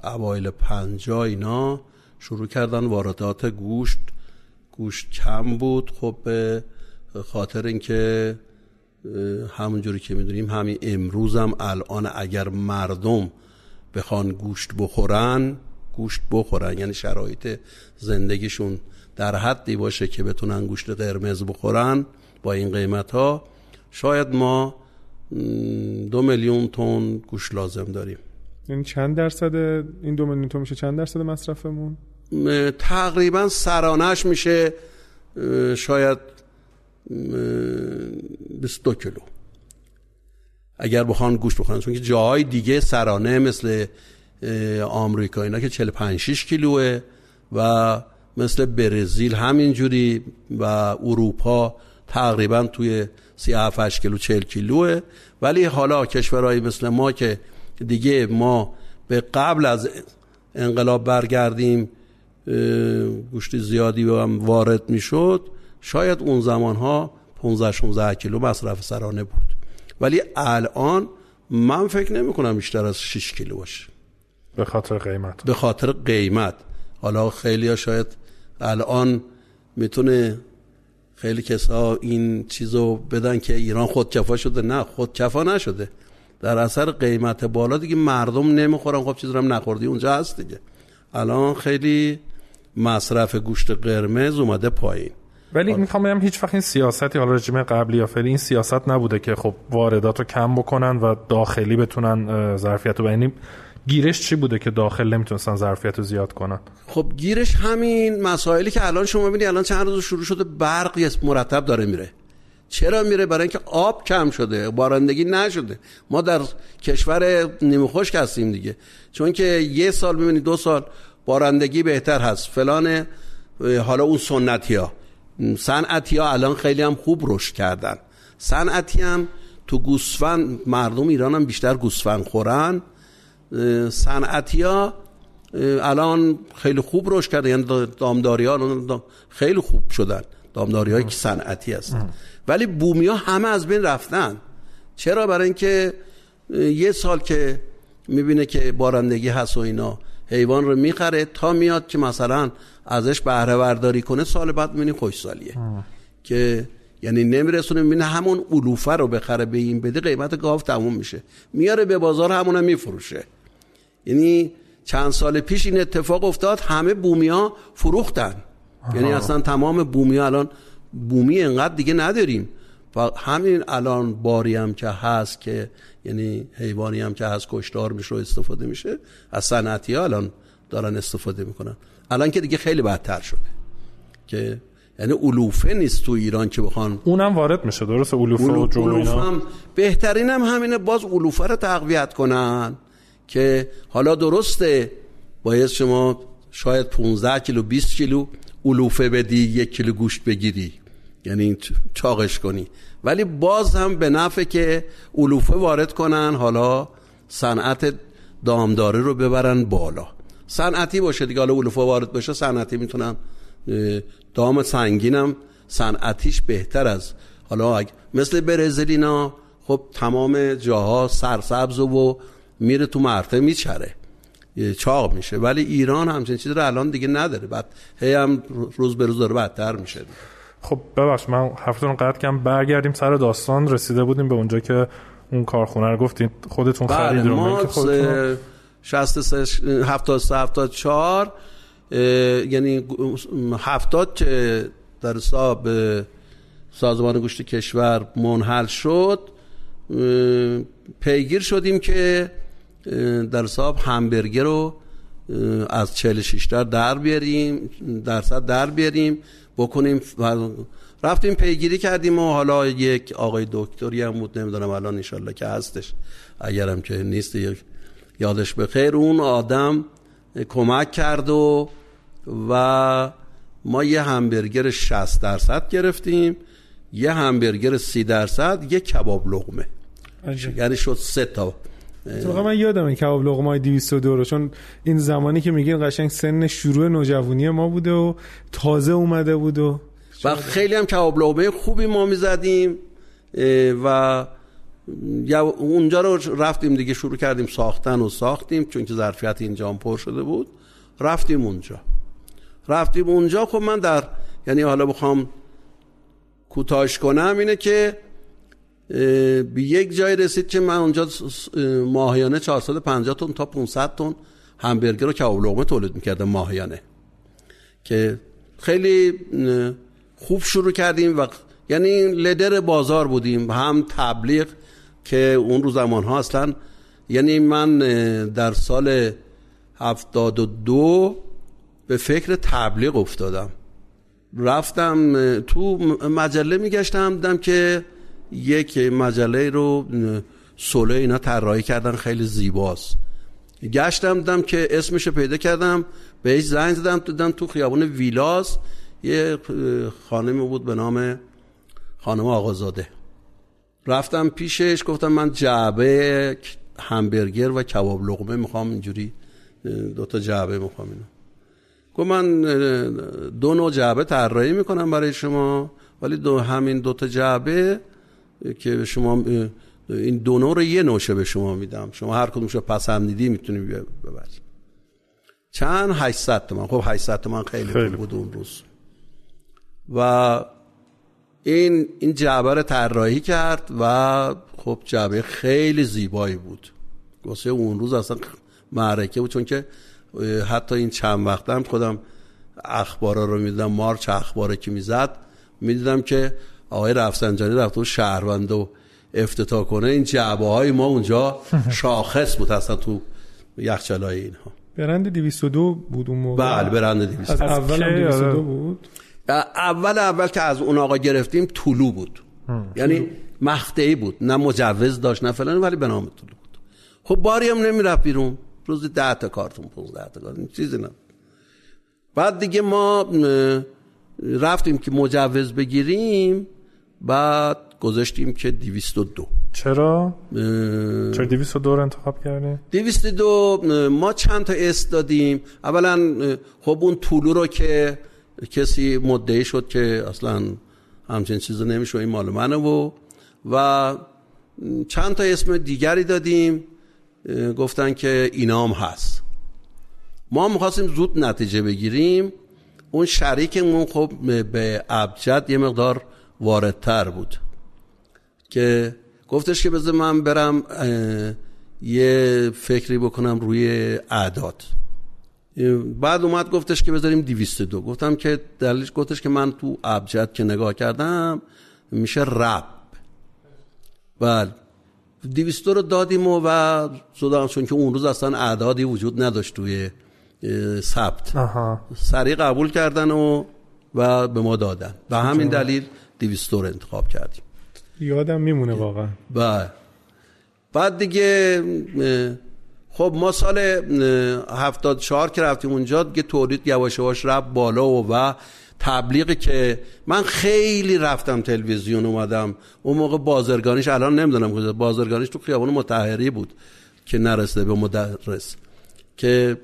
اوایل 50 اینا شروع کردن واردات گوشت. گوشت کم بود، خب به خاطر اینکه همونجوری که میدونیم همین امروز هم الان اگر مردم بخوان گوشت بخورن یعنی شرایط زندگیشون در حدی باشه که بتونن گوشت قرمز بخورن با این قیمت ها، شاید ما 2 میلیون تن گوشت لازم داریم. یعنی چند درصد این 2 میلیون تن میشه چند درصد مصرفمون؟ تقریبا سرانش میشه شاید 22 کیلو اگر بخوان گوشت بخورن، چون که جاهای دیگه سرانه مثل آمریکا اینا که 45-46 کیلوه و مثل برزیل همینجوری و اروپا تقریبا توی 37-40 کیلوه. ولی حالا کشورهایی مثل ما که دیگه ما به قبل از انقلاب برگردیم گوشت زیادی به هم وارد می شد، شاید اون زمان ها 15-16 کیلو مصرف سرانه بود، ولی الان من فکر نمی کنم بیشتر از 6 کیلو باشه به خاطر قیمت. حالا خیلی ها شاید الان میتونه خیلی کسا این چیزو بدن که ایران خودکفا شده. نه، خودکفا نشده. در اثر قیمت بالا دیگه مردم نمیخورن. خب چیزی هم نخوردی اونجا هست دیگه. الان خیلی مصرف گوشت قرمز اومده پایین. ولی میخوام بگم هیچ وقت این سیاستی حالا رژیم قبلی یا فعلی این سیاست نبوده که خب وارداتو کم بکنن و داخلی بتونن ظرفیتو ببینیم. گیرش چی بوده که داخل نمیتونستن ظرفیت رو زیاد کنن؟ خب گیرش همین مسائلی که الان شما ببینید الان چند روز شروع شده برق مرتب داره میره. چرا میره؟ برای اینکه آب کم شده، بارندگی نشده. ما در کشور نیمه خشک هستیم دیگه، چون که یه سال ببینید 2 سال بارندگی بهتر هست فلان. حالا اون صنعتی ها الان خیلی هم خوب رشد کردن. صنعتی هم تو گوسفند، مردم ایران هم بیشتر گوسفند خورن. صنعتی‌ها الان خیلی خوب رشد کرده، یعنی دامداری‌ها خیلی خوب شدن، دامداری‌هایی که صنعتی هستن. ولی بومی‌ها همه از بین رفتن. چرا؟ برای اینکه یه سال که می‌بینه که بارندگی هست و اینا حیوان رو می‌خره تا میاد که مثلا ازش بهره برداری کنه، سال بعد می‌بینی خوش‌سالیه که یعنی نمیرسونه. میبینه همون علوفه رو بخره به این بده، قیمت گاو تموم میشه، میاره به بازار همونو میفروشه. یعنی چند سال پیش این اتفاق افتاد، همه بومیا فروختن. یعنی اصلا تمام بومیا، الان بومی انقدر دیگه نداریم و همین الان باری هم که هست که یعنی حیوانی هم که هست کشتار میشه و استفاده میشه، از صنعتی ها الان دارن استفاده میکنن. الان که دیگه خیلی بدتر شده که یعنی علوفه نیست تو ایران که بخوان، اونم وارد میشه. درسته، علوفه و جلوینا هم بهترین هم همینه، باز علوفه رو تقویت کنن که حالا درسته باید شما شاید 15 کیلو 20 کیلو علوفه بدی 1 کیلو گوشت بگیری، یعنی چاقش کنی، ولی باز هم به نفع که علوفه وارد کنن، حالا صنعت دامداری رو ببرن بالا، صنعتی باشه دیگه. حالا علوفه وارد بشه صنعتی، میتونن دام سنگینم صنعتیش بهتر از حالا مثل برزیلینا. خب تمام جاها سرسبز و میره تو مرته میچره چاق میشه، ولی ایران همچین چیز رو الان دیگه نداره. بعد هی هم روز به روز داره بدتر میشه. خب ببخش من حرفتون قطع کنم، برگردیم سر داستان. رسیده بودیم به اونجا که اون کارخونه رو گفتین خودتون خرید رو میگه خودتون 63 74 یعنی 70 در حساب سازمان گوشت کشور منحل شد، پیگیر شدیم که در حساب همبرگر رو از 46 در بیاریم، درصد در بیاریم بکنیم. رفتیم پیگیری کردیم و حالا یک آقای دکتری هم بود، نمیدونم الان انشالله که هستش، اگرم که نیست یادش بخیر، اون آدم کمک کرد و ما یه همبرگر 60% گرفتیم، یه همبرگر 30%، یه کباب لقمه، یعنی شد 3 تا. تو من یادم این کباب لقمه‌های 202 رو، چون این زمانی که میگین قشنگ سن شروع نوجوانی ما بوده و تازه اومده بود و خیلی هم کباب لقمه خوبی ما میزدیم و یا اونجا رو رفتیم دیگه، شروع کردیم ساختن و ساختیم، چون که ظرفیت اینجا هم پر شده بود. رفتیم اونجا. خب من یعنی حالا بخوام کوتاهش کنم اینه که به یک جای رسید که من اونجا ماهیانه 450 تن تا 500 تن همبرگر و کباب لقمه تولید میکردم ماهیانه، که خیلی خوب شروع کردیم و یعنی لیدر بازار بودیم، هم تبلیغ که اون رو زمان ها اصلا، یعنی من در سال 72 به فکر تبلیغ افتادم، رفتم تو مجله میگشتم، دیدم که یک مجله رو سوله اینا طراحی کردن، خیلی زیباست، گشتم دیدم که اسمش رو پیدا کردم، بهش زنگ زدم، دیدم تو خیابون ویلاس یه خانمی بود به نام خانم آقازاده، رفتم پیشش گفتم من جعبه همبرگر و کباب لقمه میخوام، اینجوری 2 تا جعبه میخوام. اینا گفت من 2 نوع جعبه طراحی میکنم برای شما، ولی همین 2 تا جعبه که به شما، این 2 نوع رو یه نوشه به شما میدم، شما هر کدومش رو پسندیدی میتونی ببرید. چند 800 تومن. خب 800 تومن خیلی بود اون روز. و این جعبه رو طراحی کرد و خب جعبه خیلی زیبایی بود. واسه اون روز اصلا معرکه بود، چون که حتی این چند وقت هم خودم اخبارا رو میدیدم، مارچ اخباره که میزد میدیدم که آقای رفسنجانی رفته و شهروند و افتتاح کنه این جعبه های ما اونجا شاخص بود، اصلا تو یخچالای اینها. برند 202 بود اون موقع. بله برند 202 از اول هم 202 بود. اول که از اون آقا گرفتیم طلو بود، یعنی مقطعی بود، نه مجوز داشت نه فلان، ولی به نام طلو بود. خب باری هم نمی رفت بیرون، روزی 10 تا کارتون 15 تا کارتون چیزی نه. بعد دیگه ما رفتیم که مجوز بگیریم، بعد گذاشتیم که 202. چرا 202 رو انتخاب کردیم؟ 202 ما چند تا اس دادیم. اولا خب اون طلو رو که کسی مدعی شد که اصلا همچین چیزی نمیشه، این مال منه، و چند تا اسم دیگری دادیم، گفتن که اینا هم هست. ما می‌خواستیم زود نتیجه بگیریم. اون شریکمون خب به ابجد یه مقدار واردتر بود که گفتش که بذار من برم یه فکری بکنم روی اعداد. بعد اومد گفتش که بذاریم 202. گفتم که دلیلش، گفتش که من تو ابجد که نگاه کردم میشه رب. بله 202 رو دادیم و زدم، چون که اون روز اصلا اعدادی وجود نداشت توی ثبت. سریع قبول کردن و به ما دادن، به همین دلیل 202 رو انتخاب کردیم. یادم میمونه واقعا. بله بعد دیگه خب ما سال 74 که رفتیم اونجا دیگه تولید یواش یواش رفت بالا و تبلیغی که من خیلی رفتم تلویزیون، اومدم اون موقع بازرگانیش، الان نمیدونم کجا، بازرگانیش تو خیابان مطهری بود که نرسیده به مدرس، که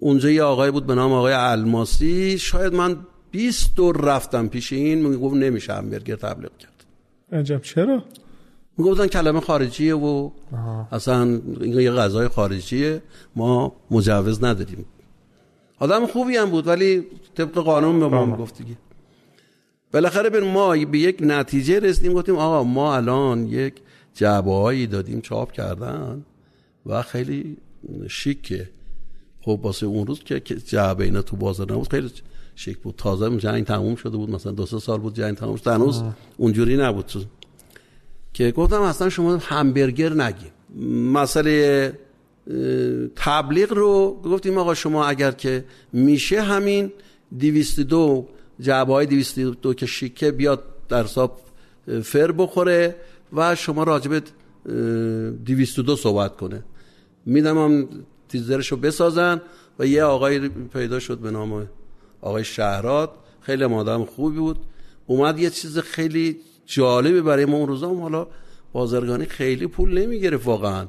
اونجا یه آقای بود به نام آقای الماسی، شاید من 20 دور رفتم پیش این، میگفت نمیشه همبرگر تبلیغ کرد. عجب چرا؟ میگفتن کلمه خارجیه اصلا این یه غذای خارجیه، ما مجوز نداریم. آدم خوبی هم بود ولی طبق قانون به ما میگفت دیگه. بالاخره ما به یک نتیجه رسیدیم، گفتیم آقا ما الان یک جعبه‌ای دادیم چاپ کردن و خیلی شیکه. خب واسه اون روز که جعبه اینا تو بازار نبود خیلی شیک بود، تازه جنگ تموم شده بود، مثلا 2-3 سال بود جنگ تموم شد، هنوز اونجوری نبود که گفتم اصلا شما همبرگر نگی. مسئله تبلیغ رو گفتیم آقا شما اگر که میشه همین 202 جعبه های 202 که شیکه بیاد در حساب فر بخوره و شما راجبه 202 صحبت کنه، میدم هم تیزرشو بسازن. و یه آقای پیدا شد به نام آقای شهراد، خیلی آدم خوبی بود، اومد یه چیز خیلی جالبی برای ما اون روزا، حالا بازرگانی خیلی پول نمیگرفت واقعا،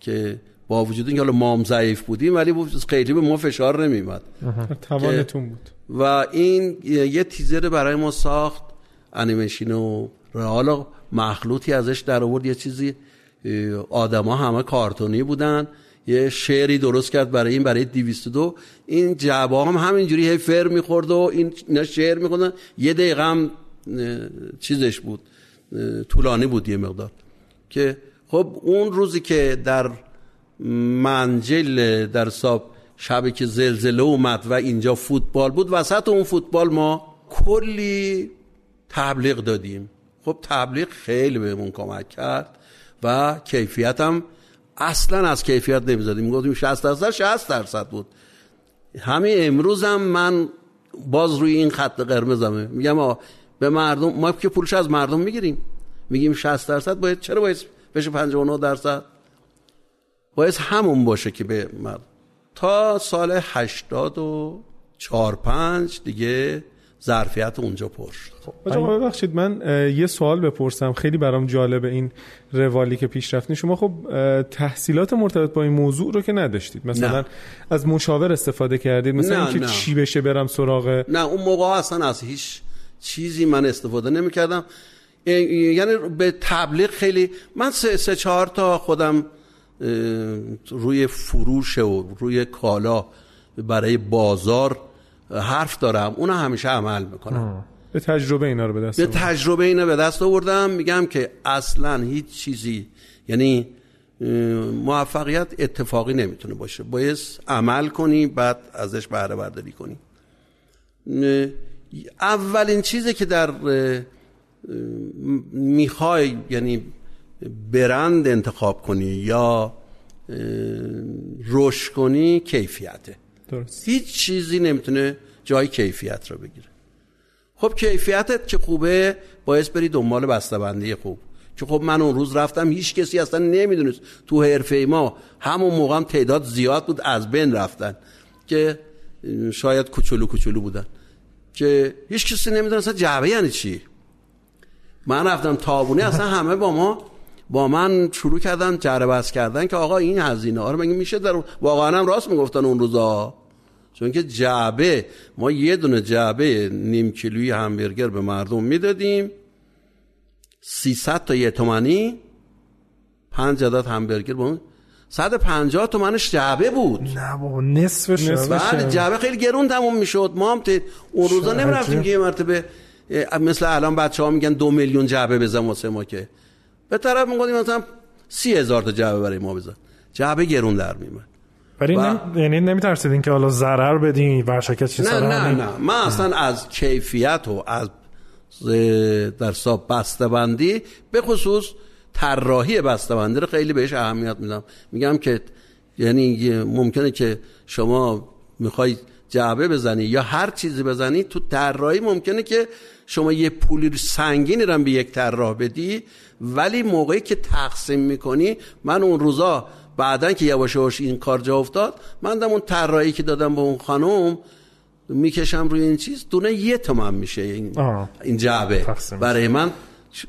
که با وجود اینکه حالا ما هم ضعیف بودیم ولی خیلی به ما فشار نمیومد، توانتون بود. و این یه تیزر برای ما ساخت، انیمیشن و رئال مخلوطی ازش در آورد، یه چیزی آدما همه کارتونی بودن، یه شعری درست کرد برای این، برای 202. این جعبه هم همینجوری هی فر می‌خورد و اینا شعر می‌خوندن، یه دقیقه هم چیزش بود، طولانی بود یه مقدار. که خب اون روزی که در منجل در حساب شبی که زلزله اومد و اینجا فوتبال بود، وسط اون فوتبال ما کلی تبلیغ دادیم. خب تبلیغ خیلی بهمون کمک کرد و کیفیت هم اصلا از کیفیت نمیزدیم، میگفتیم 60% 60% بود. همین امروز هم من باز روی این خط قرمزمه، میگم آقا به مردم، ما که پولش از مردم میگیریم، میگیم 60% باید، چرا باید بشه 59%؟ باید همون باشه که به مردم. تا سال 84-85 دیگه ظرفیت اونجا پر شد. آقا ببخشید من یه سوال بپرسم، خیلی برام جالبه این روالی که پیش رفتین. شما خب تحصیلات مرتبط با این موضوع رو که نداشتید، مثلا نه. از مشاور استفاده کردید مثلا اینکه چی بشه برم سراغ؟ نه، اون موقع اصلا از هیچ چیزی من استفاده نمی‌کردم، یعنی به تبلیغ خیلی من 3-4 تا خودم روی فروش و روی کالا برای بازار حرف دارم، اون همیشه عمل میکنم. به تجربه اینا رو به دست آوردم. میگم که اصلا هیچ چیزی، یعنی موفقیت اتفاقی نمیتونه باشه، باید عمل کنی بعد ازش بهره برداری کنی. اولین چیزی که در میخوای یعنی برند انتخاب کنی یا روش کنی کیفیته. درست. هیچ چیزی نمیتونه جای کیفیت رو بگیره. خب کیفیتت که خوبه باید بری دنبال بسته‌بندی خوب، که خب من اون روز رفتم، هیچ کسی اصلا نمیدونست تو حرفه ما همون موقع هم تعداد زیاد بود، از بین رفتن که شاید کوچولو بودن، که هیچ کسی نمیدونه اصلا جعبه یعنی چی. من رفتم تابونه، اصلا همه با من شروع کردن جعبه بست کردن که آقا این هزینه ها رو مگه میشه در واقعا هم راست میگفتن اون روزا، چون که جعبه ما یه دونه جعبه نیم کیلویی همبرگر به مردم میدادیم، 300 تا یه تومانی، 5 عدد همبرگر بود 150 تومنش جعبه بود. نه بابا نصفش. بعد جعبه خیلی گرون تموم میشد، ما هم اون روزا نمیرفتیم که یه مرتبه مثل الان بچه‌ها میگن 2 میلیون جعبه بزن واسه ما، که به طرف میگفتیم مثلا 30,000 تا جعبه برای ما بزن، جعبه گرون در میمن. یعنی نمیترسیدین که حالا ضرر بدین ورشکست چه سره؟ نه من اصلا از کیفیت و از در حساب بسته‌بندی، به خصوص طراحی بسته‌بندی رو خیلی بهش اهمیت میدم. میگم که یعنی ممکنه که شما میخوای جعبه بزنی یا هر چیزی بزنی، تو طراحی ممکنه که شما یه پولی سنگینی رو به یک طراح بدی، ولی موقعی که تقسیم میکنی، من اون روزا بعدن که یواش یواش این کار جا افتاد، من اون طراحی که دادم به اون خانم میکشم روی این چیز، دونه 1 تومن میشه این جعبه برای من.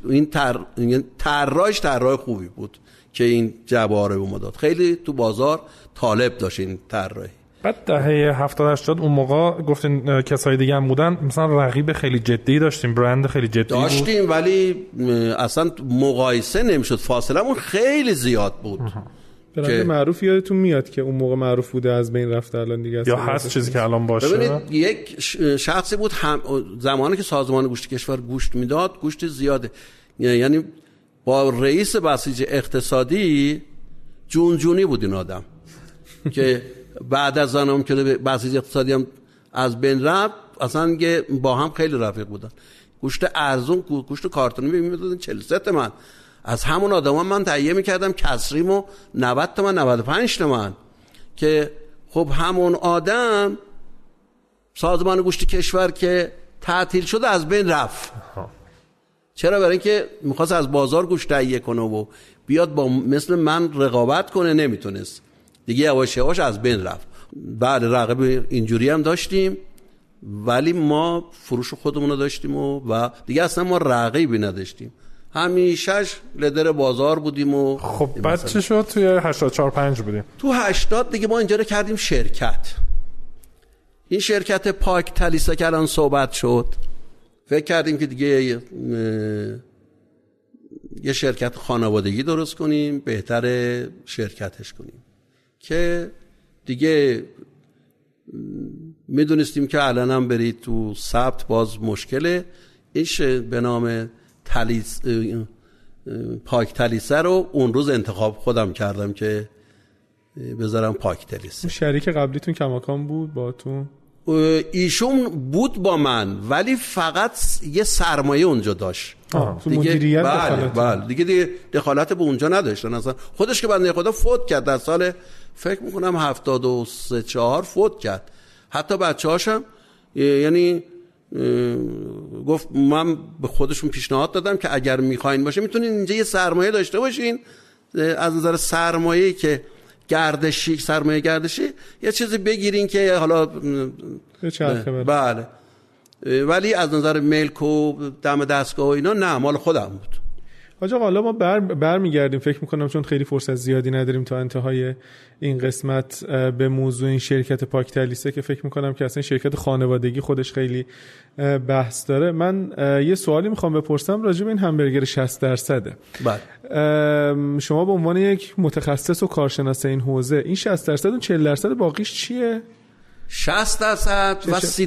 این طراحش طراح خوبی بود که این جعبه ها رو به ما داد، خیلی تو بازار طالب داشت این طراحی. بعد دهه 70-80 اون موقع گفتین کسای دیگه هم بودن، مثلا رقیب خیلی جدی داشتیم، برند خیلی جدی داشتیم بود. ولی اصلا مقایسه نمیشد، فاصله مون خیلی زیاد بود. برند معروف یادتون میاد که اون موقع معروف بوده از بین رفته الان دیگه؟ یا هست چیزی که الان باشه؟ ببینید یک شخصی بود زمانی که سازمان گوشت کشور گوشت میداد، گوشت زیاده، یعنی با رئیس بسیج اقتصادی جونجونی بود این آدم که بعد از آن هم که بسیج اقتصادی هم از بین رفت، اصلا که با هم خیلی رفیق بودن. گوشت ارزون، گوشت کارتونی می‌دادن 43 تومن. از همون آدما من تهیه می‌کردم کسریمو 90 تومن 95 تومن، که خب همون آدم سازمان گوشت کشور که تعطیل شد از بین رفت. چرا؟ برای اینکه می‌خواست از بازار گوشت تهیه کنه و بیاد با مثل من رقابت کنه، نمیتونست دیگه. یواش یواش از بین رفت. بعد رقیب اینجوری هم داشتیم، ولی ما فروش خودمون رو داشتیم و دیگه اصلا ما رقیبی نداشتیم، همیشهش لدر بازار بودیم. و خب بعد چی شد؟ توی 84-5 بودیم، تو 80 دیگه ما اینجا رو کردیم شرکت. این شرکت پاک تلیسه که الان صحبت شد، فکر کردیم که دیگه یه شرکت خانوادگی درست کنیم، بهتر شرکتش کنیم، که دیگه میدونستیم که الان هم برید تو ثبت باز مشکله. ایش به نام پاک تلیسه رو اون روز انتخاب خودم کردم که بذارم پاک تلیسه. شریک قبلیتون کماکان بود با تو؟ ایشون بود با من، ولی فقط یه سرمایه اونجا داشت. تو مدیریت دخالت؟ بله دیگه دخالت به اونجا نداشتن اصلا. خودش که بنده خدا فوت کرد در سال فکر میکنم 73-74 فوت کرد. حتی بچه‌هاشم یعنی گفت من به خودشون پیشنهاد دادم که اگر میخواین باشه میتونین اینجا یه سرمایه داشته باشین، از نظر سرمایه‌ای که گردشی، سرمایه گردشی یه چیزی بگیرین که حالا بله، ولی از نظر ملک و دم دستگاه و اینا نه، مال خودم بود. آجا حالا ما برمیگردیم فکر میکنم، چون خیلی فرصت زیادی نداریم تا انتهای این قسمت، به موضوع این شرکت پاک تلیسه که فکر میکنم که اصلا شرکت خانوادگی خودش خیلی بحث داره. من یه سوالی میخوام بپرسم راجع به این همبرگر 60%. بله. شما به عنوان یک متخصص و کارشناس این حوزه، این 60% و 40% باقیش چیه؟ 60% و 30%.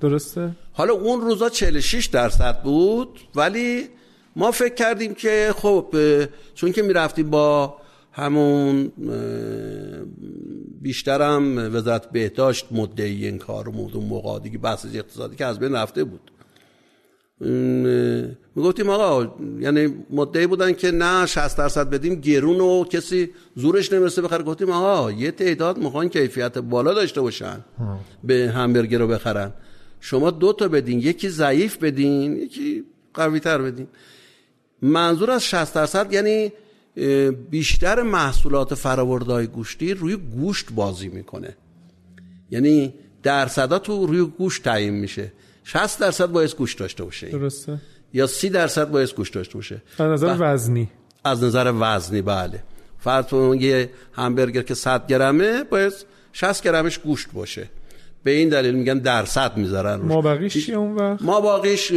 درسته. حالا اون روزا 46% بود، ولی ما فکر کردیم که خب چون که میرفتیم با همون بیشترم وزارت بهداشت مدعی این کار بود، مقادی بحث اقتصادی که از بین رفته بود، میگفتیم آقا، یعنی مدعی بودن که نه 60% بدیم گرون و کسی زورش نمیرسه بخره. گفتیم آقا یه تعداد میخوان کیفیت بالا داشته باشن به همبرگر رو بخرن، شما دو تا بدین، یکی ضعیف بدین یکی قوی تر بدین. منظور از 60% یعنی بیشتر محصولات فرآوردهای گوشتی روی گوشت بازی میکنه، یعنی درصدا تو روی گوشت تعیین میشه. 60% باید گوشت داشته باشه، درسته، یا 30% باید گوشت داشته باشه از نظر وزنی. از نظر وزنی بله. فرض کن یه همبرگر که 100 گرمه باید 60 گرمش گوشت باشه. به این دلیل میگن درصد میذارن روش. ما باقیش چیه اون وقت؟ ما باقیش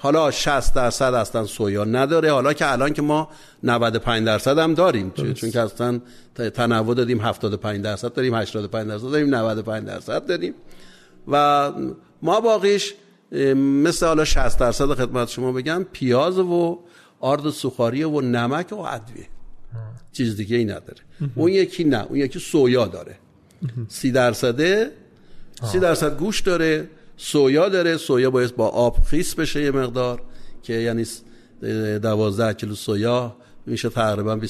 حالا 60% اصلا سویا نداره. حالا که الان که ما 95% هم داریم، چون که اصلا تنوع دادیم، 75% داریم، 85% داریم، 95% داریم، و ما باقیش مثل حالا 60% خدمت شما بگم پیاز و آرد و سوخاریه و نمک و ادویه، چیز دیگه ای نداره. اون یکی نه، اون یکی سویا داره، 30%، 30% گوشت داره، سویا داره. سویا باید با آب خیس بشه یه مقدار، که یعنی 12 کیلو سویا میشه تقریبا 24-25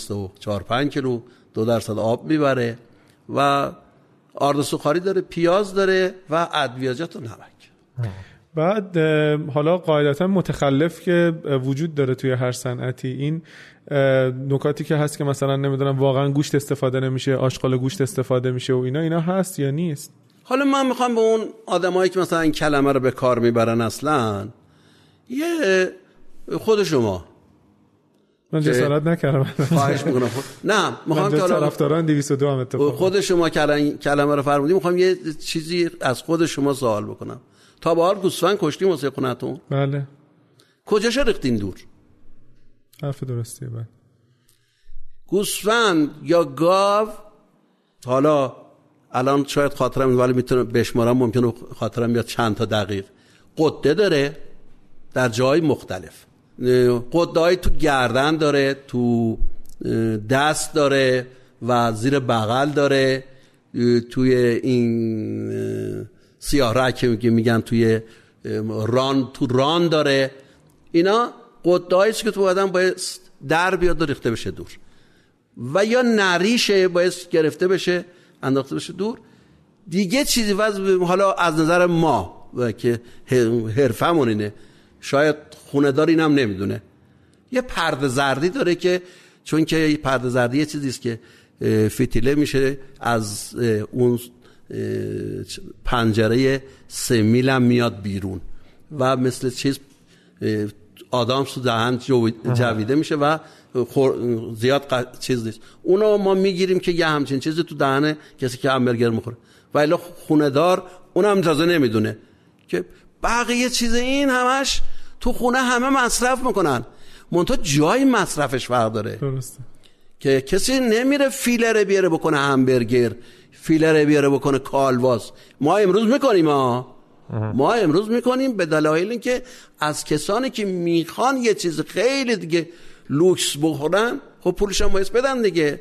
کیلو، 2% آب میبره. و آرد سوخاری داره، پیاز داره و ادویه‌جات و نمک. بعد حالا قاعدتا متخلف که وجود داره توی هر صنعتی، این نکاتی که هست که مثلا نمیدونم واقعا گوشت استفاده نمیشه، آشغال گوشت استفاده میشه و اینا هست یا نیست؟ حالا من میخوام به اون آدمایی که مثلا این کلمه رو به کار میبرن اصلا، یه خود شما، من جسارت نکردم، خواهش میکنم. نه میخوام که طرفداران 202 هم اتفاق خود شما کلمه رو فرمودید، میخوام یه چیزی از خود شما سوال بکنم. تا به حال گوسفند کشتیم واسه خونتون؟ بله. کجاش ریختین دور؟ حرف درستیه. بله. گوسفند یا گاو، حالا الان شاید خاطرم، ولی میتونم بشمارم، ممکنه خاطرم بیاد چند تا دقیق. قده داره در جای مختلف، قده‌ای تو گردن داره، تو دست داره و زیر بغل داره، توی این سیاه رگ که میگن توی ران تو ران داره، اینا قدایی که تو آدم باید در بیاد و ریخته بشه دور، و یا نریشه باید گرفته بشه انداخته بشه دور دیگه. چیزی واسه حالا از نظر ما و که حرفمون اینه، شاید خوندار اینم نمیدونه، یه پرده زردی داره که چون که پرده زردی یه چیزیست که فتیله میشه از اون پنجره 3 میل هم میاد بیرون و مثل چیز آدم سو دهن جویده میشه و زیاد چیز نیست. اونو ما میگیریم که یه همچین چیزی تو دهنه کسی که همبرگر میخوره، ولی خونه دار اونم اجازه نمیدونه که بقیه چیز این همش تو خونه همه مصرف میکنن، منتها جای مصرفش فرق داره. درسته که کسی نمیره فیلره بیاره بکنه همبرگر، فیلره بیاره بکنه کالواس. ما امروز میکنیم ما امروز میکنیم به دلایل اینکه از کسانی که میخوان یه چیز خیلی دیگه لوکس بخورن، خب پولش هم باید بدن دیگه.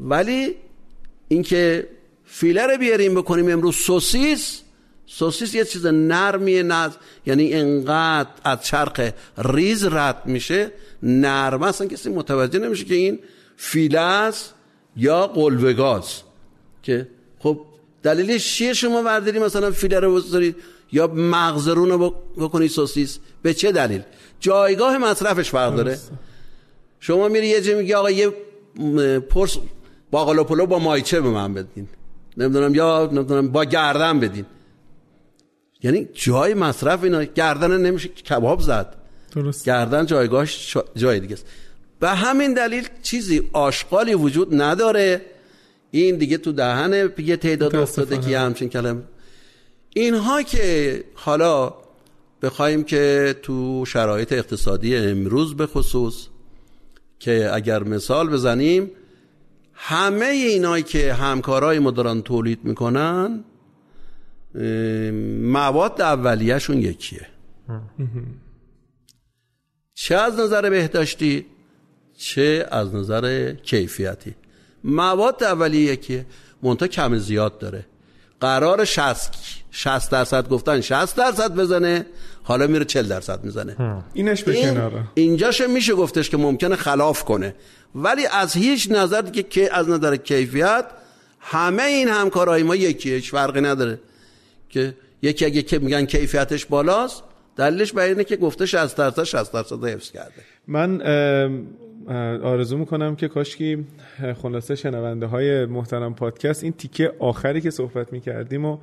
ولی اینکه فیلره بیاریم بکنیم امروز سوسیس یه چیز نرمیه، یعنی انقدر از چرخ ریز رد میشه، نرمه، اصلا کسی متوجه نمیشه که این فیله است یا قلوه گاز. که خب دلیلش چیه شما ورداری مثلا فیله رو بذارید یا مغز رونو بکنید سوسیس؟ به چه دلیل؟ جایگاه مصرفش فرق داره. شما میری یه جا میگی آقا یه پرس باقلا پلو با مایچه به من بدین، نمیدونم با گردن بدین، یعنی جای مصرف اینا. گردن نمیشه کباب زد. درست. گردن جایگاهش جای دیگه است. به همین دلیل چیزی آشغالی وجود نداره. این دیگه تو دهنه یه تعداد افتاده که همچین کلمه. اینها که حالا بخوایم که تو شرایط اقتصادی امروز به خصوص که اگر مثال بزنیم، همه اینایی که همکارای ما دارن تولید میکنن مواد اولیه‌شون یکیه، چه از نظر بهداشتی چه از نظر کیفیتی. مواد اولیه یکیه، منتها کم زیاد داره. قرار 60% گفتن 60% بزنه، حالا میره 40% میزنه. اینش به کناره. اینجاش میشه گفتش که ممکنه خلاف کنه، ولی از هیچ نظر دیگه که از نظر کیفیت همه این همکارای ما یکیه، هیچ فرقی نداره. که یکی اگه که میگن کیفیتش بالاست، دلیلش برای اینه که گفته 60% حفظ کرده. من آرزو میکنم که کاشکی خلاصه شنونده های محترم پادکست این تیکه آخری که صحبت میکردیم و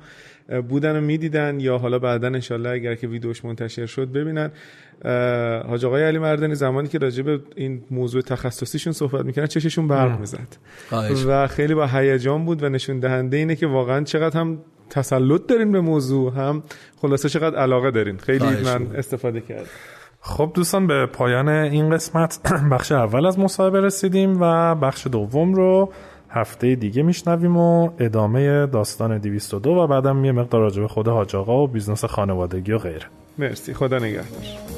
بودن و میدیدن، یا حالا بعدن انشالله اگر که ویدیوش منتشر شد ببینن. حاج آقای علی مردانی زمانی که راجع به این موضوع تخصصیشون صحبت میکردن چششون برق میزد و خیلی با هیجان بود و نشون دهنده اینه که واقعا چقدر هم تسلط دارین به موضوع، هم خلاصه چقدر علاقه دارین. خیلی من استفاده کردم. خب دوستان، به پایان این قسمت بخش اول از مصاحبه رسیدیم و بخش دوم رو هفته دیگه میشنویم و ادامه داستان 202 و بعدم یه مقدار راجع به خود حاج آقا و بیزنس خانوادگی و غیره. مرسی، خدا نگهدار.